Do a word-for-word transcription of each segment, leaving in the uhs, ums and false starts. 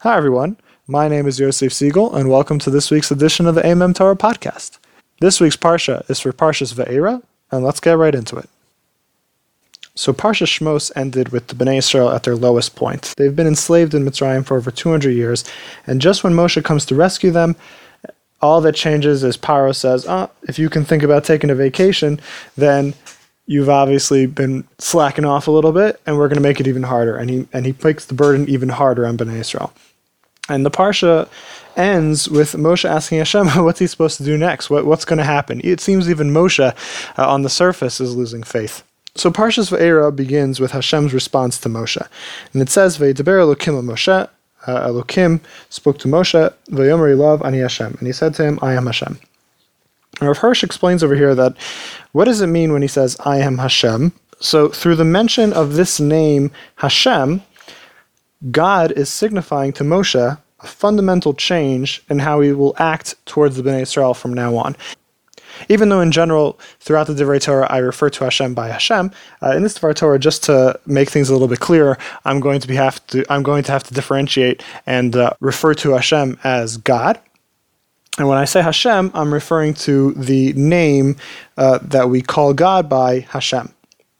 Hi everyone, my name is Yosef Siegel and welcome to this week's edition of the Amen Torah Podcast. This week's Parsha is for Parshas Va'eira, and let's get right into it. So Parsha Shmos ended with the Bnei Yisrael at their lowest point. They've been enslaved in Mitzrayim for over two hundred years, and just when Moshe comes to rescue them, all that changes is Paro says, oh, if you can think about taking a vacation, then you've obviously been slacking off a little bit, and we're going to make it even harder. And he and he puts the burden even harder on Bnei Yisrael. And the Parsha ends with Moshe asking Hashem, what's he supposed to do next? What, what's going to happen? It seems even Moshe, uh, on the surface, is losing faith. So Parshas Va'eira begins with Hashem's response to Moshe. And it says, V'yidaber Elokim Moshe, uh, Elokim spoke to Moshe, V'yomer Elav Ani Hashem. And he said to him, I am Hashem. And Rav Hirsch explains over here that what does it mean when he says, I am Hashem? So through the mention of this name, Hashem, God is signifying to Moshe a fundamental change in how he will act towards the Bnei Yisrael from now on. Even though in general, throughout the Dvar Torah, I refer to Hashem by Hashem, uh, in this Dvar Torah, just to make things a little bit clearer, I'm going to be have to I'm going to have to differentiate and uh, refer to Hashem as God. And when I say Hashem, I'm referring to the name uh, that we call God by, Hashem.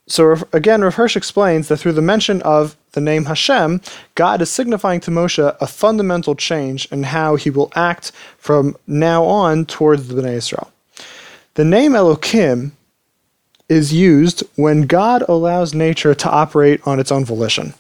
So again, Rav Hirsch explains that through the mention of the name Hashem, God is signifying to Moshe a fundamental change in how he will act from now on towards the Bnei Yisrael. The name Elokim is used when God allows nature to operate on its own volition.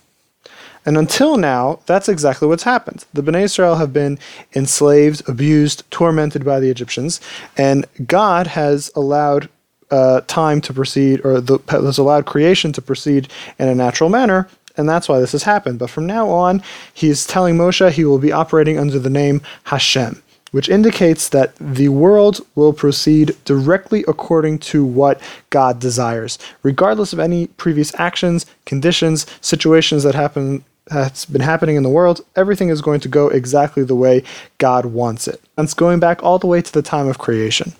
And until now, that's exactly what's happened. The Bnei Yisrael have been enslaved, abused, tormented by the Egyptians, and God has allowed Uh, time to proceed, or the, has allowed creation to proceed in a natural manner, and that's why this has happened. But from now on, he's telling Moshe he will be operating under the name Hashem, which indicates that the world will proceed directly according to what God desires, regardless of any previous actions, conditions, situations that happen that's been happening in the world. Everything is going to go exactly the way God wants it. And it's going back all the way to the time of creation.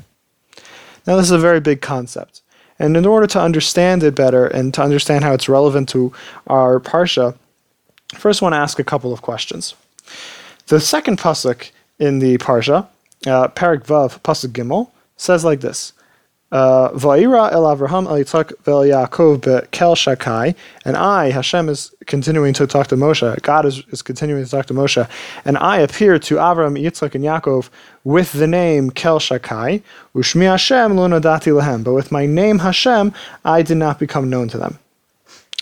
Now, this is a very big concept, and in order to understand it better and to understand how it's relevant to our Parsha, I first want to ask a couple of questions. The second Pasuk in the Parsha, uh, Perek Vav, Pasuk Gimel, says like this, Va'ira el Avraham el Yitzchak vel Yaakov be'kel shakai, and I, Hashem is continuing to talk to Moshe, God is, is continuing to talk to Moshe, and I appear to Avram, Yitzchak, and Yaakov with the name Kel Shakai, Ushmi Hashem lo nadati lahem, but with my name Hashem, I did not become known to them.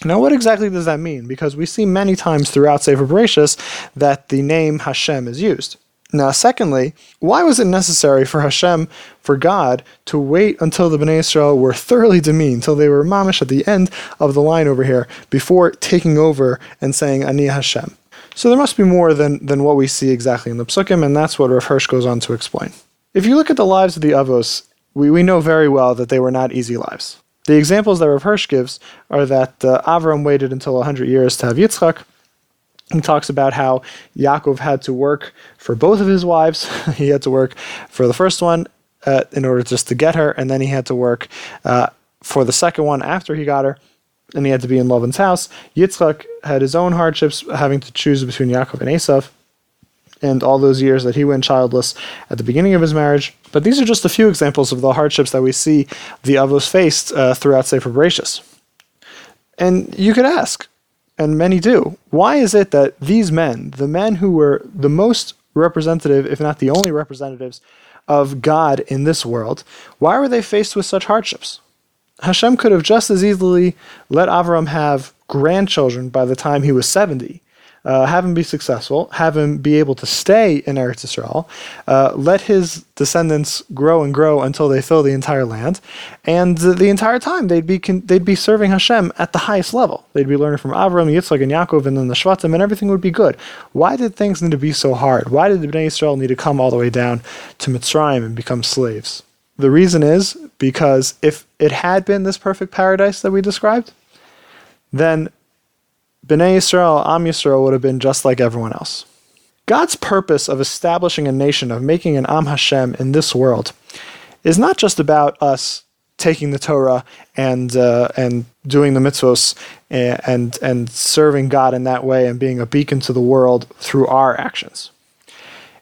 Now, what exactly does that mean? Because we see many times throughout Sefer Bereishis that the name Hashem is used. Now, secondly, why was it necessary for Hashem, for God, to wait until the Bnei Yisrael were thoroughly demeaned, till they were mamish at the end of the line over here, before taking over and saying, Ani Hashem? So there must be more than, than what we see exactly in the Psukim, and that's what Rav Hirsch goes on to explain. If you look at the lives of the Avos, we, we know very well that they were not easy lives. The examples that Rav Hirsch gives are that uh, Avram waited until one hundred years to have Yitzchak. He talks about how Yaakov had to work for both of his wives. He had to work for the first one uh, in order just to get her, and then he had to work uh, for the second one after he got her, and he had to be in Lavan's house. Yitzchak had his own hardships, having to choose between Yaakov and Esav, and all those years that he went childless at the beginning of his marriage. But these are just a few examples of the hardships that we see the Avos faced uh, throughout Sefer Bereishis. And you could ask, and many do, why is it that these men, the men who were the most representative, if not the only representatives, of God in this world, why were they faced with such hardships? Hashem could have just as easily let Avram have grandchildren by the time he was seventy, uh, have him be successful, have him be able to stay in Eretz Yisrael, uh, let his descendants grow and grow until they fill the entire land, and the, the entire time they'd be con- they'd be serving Hashem at the highest level. They'd be learning from Avram, Yitzchak, and Yaakov, and then the Shvatim, and everything would be good. Why did things need to be so hard? Why did the Bnei Yisrael need to come all the way down to Mitzrayim and become slaves? The reason is because if it had been this perfect paradise that we described, then Bnei Yisrael, Am Yisrael, would have been just like everyone else. God's purpose of establishing a nation, of making an Am Hashem in this world, is not just about us taking the Torah and uh, and doing the mitzvos and, and and serving God in that way and being a beacon to the world through our actions.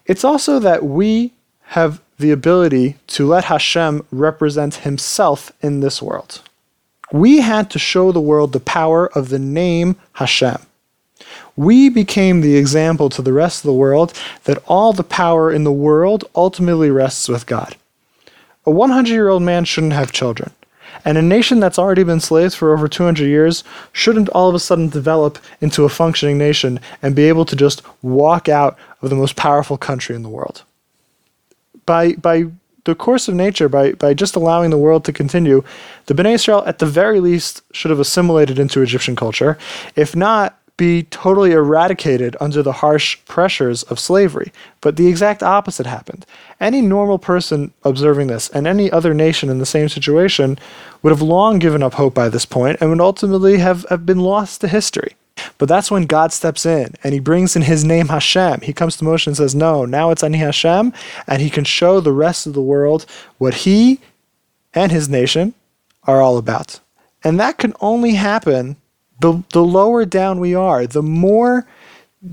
It's also that we have the ability to let Hashem represent himself in this world. We had to show the world the power of the name Hashem. We became the example to the rest of the world that all the power in the world ultimately rests with God. A hundred-year-old man shouldn't have children, and a nation that's already been slaves for over two hundred years shouldn't all of a sudden develop into a functioning nation and be able to just walk out of the most powerful country in the world. By by the course of nature, by, by just allowing the world to continue, the Bnei Yisrael at the very least should have assimilated into Egyptian culture, if not be totally eradicated under the harsh pressures of slavery. But the exact opposite happened. Any normal person observing this, and any other nation in the same situation, would have long given up hope by this point and would ultimately have, have been lost to history. But that's when God steps in, and he brings in his name Hashem. He comes to Moshe and says, no, now it's Ani Hashem, and he can show the rest of the world what he and his nation are all about. And that can only happen the the lower down we are, the more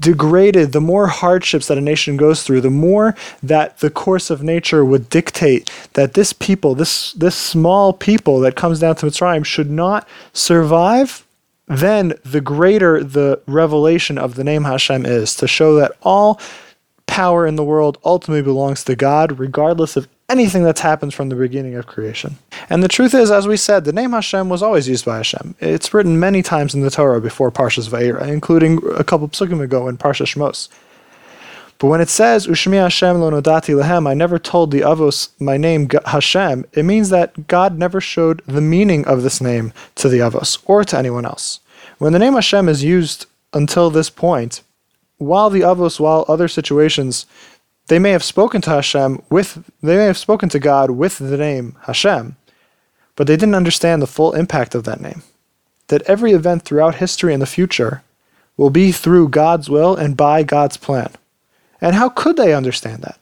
degraded, the more hardships that a nation goes through, the more that the course of nature would dictate that this people, this this small people that comes down to Mitzrayim should not survive, then the greater the revelation of the name Hashem is, to show that all power in the world ultimately belongs to God, regardless of anything that's happened from the beginning of creation. And the truth is, as we said, the name Hashem was always used by Hashem. It's written many times in the Torah before Parshas Va'eira, including a couple of psukim ago in Parsha Shmos. But when it says, Ushmi Hashem lo nodati lehem, I never told the Avos my name Hashem, it means that God never showed the meaning of this name to the Avos or to anyone else. When the name Hashem is used until this point, while the Avos, while other situations, they may have spoken to Hashem with, they may have spoken to God with the name Hashem, but they didn't understand the full impact of that name. That every event throughout history and the future will be through God's will and by God's plan. And how could they understand that?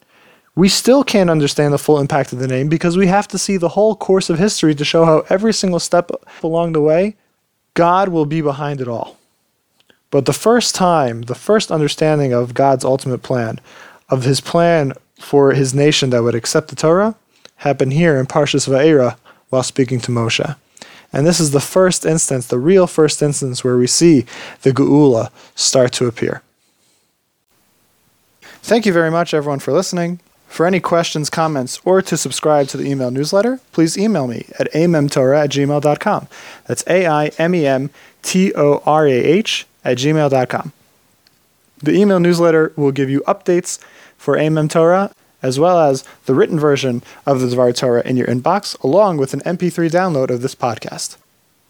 We still can't understand the full impact of the name because we have to see the whole course of history to show how every single step along the way, God will be behind it all. But the first time, the first understanding of God's ultimate plan, of his plan for his nation that would accept the Torah, happened here in Parshas Va'eira while speaking to Moshe. And this is the first instance, the real first instance, where we see the Geulah start to appear. Thank you very much, everyone, for listening. For any questions, comments, or to subscribe to the email newsletter, please email me at amemtorah at gmail dot com. That's A I M E M T O R A H at gmail dot com. The email newsletter will give you updates for Amen Torah, as well as the written version of the Dvar Torah in your inbox, along with an M P three download of this podcast.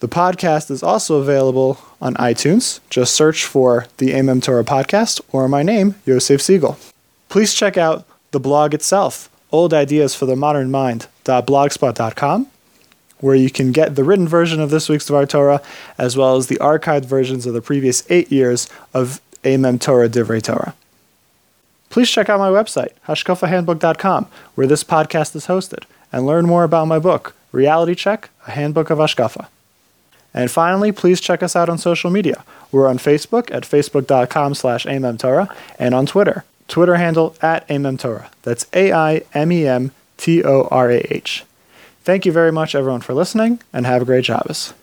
The podcast is also available on iTunes. Just search for the Amen Torah podcast or my name, Yosef Siegel. Please check out the blog itself, old ideas for the modern mind dot blogspot dot com, where you can get the written version of this week's Dvar Torah, as well as the archived versions of the previous eight years of Amen Torah Divrei Torah. Please check out my website, Hashkafa Handbook dot com, where this podcast is hosted, and learn more about my book, Reality Check, A Handbook of Hashkafa. And finally, please check us out on social media. We're on Facebook at facebook dot com slash Amen Torah, and on Twitter, Twitter handle at Amen Torah. That's A I M E M T O R A H. Thank you very much, everyone, for listening, and have a great Shabbos.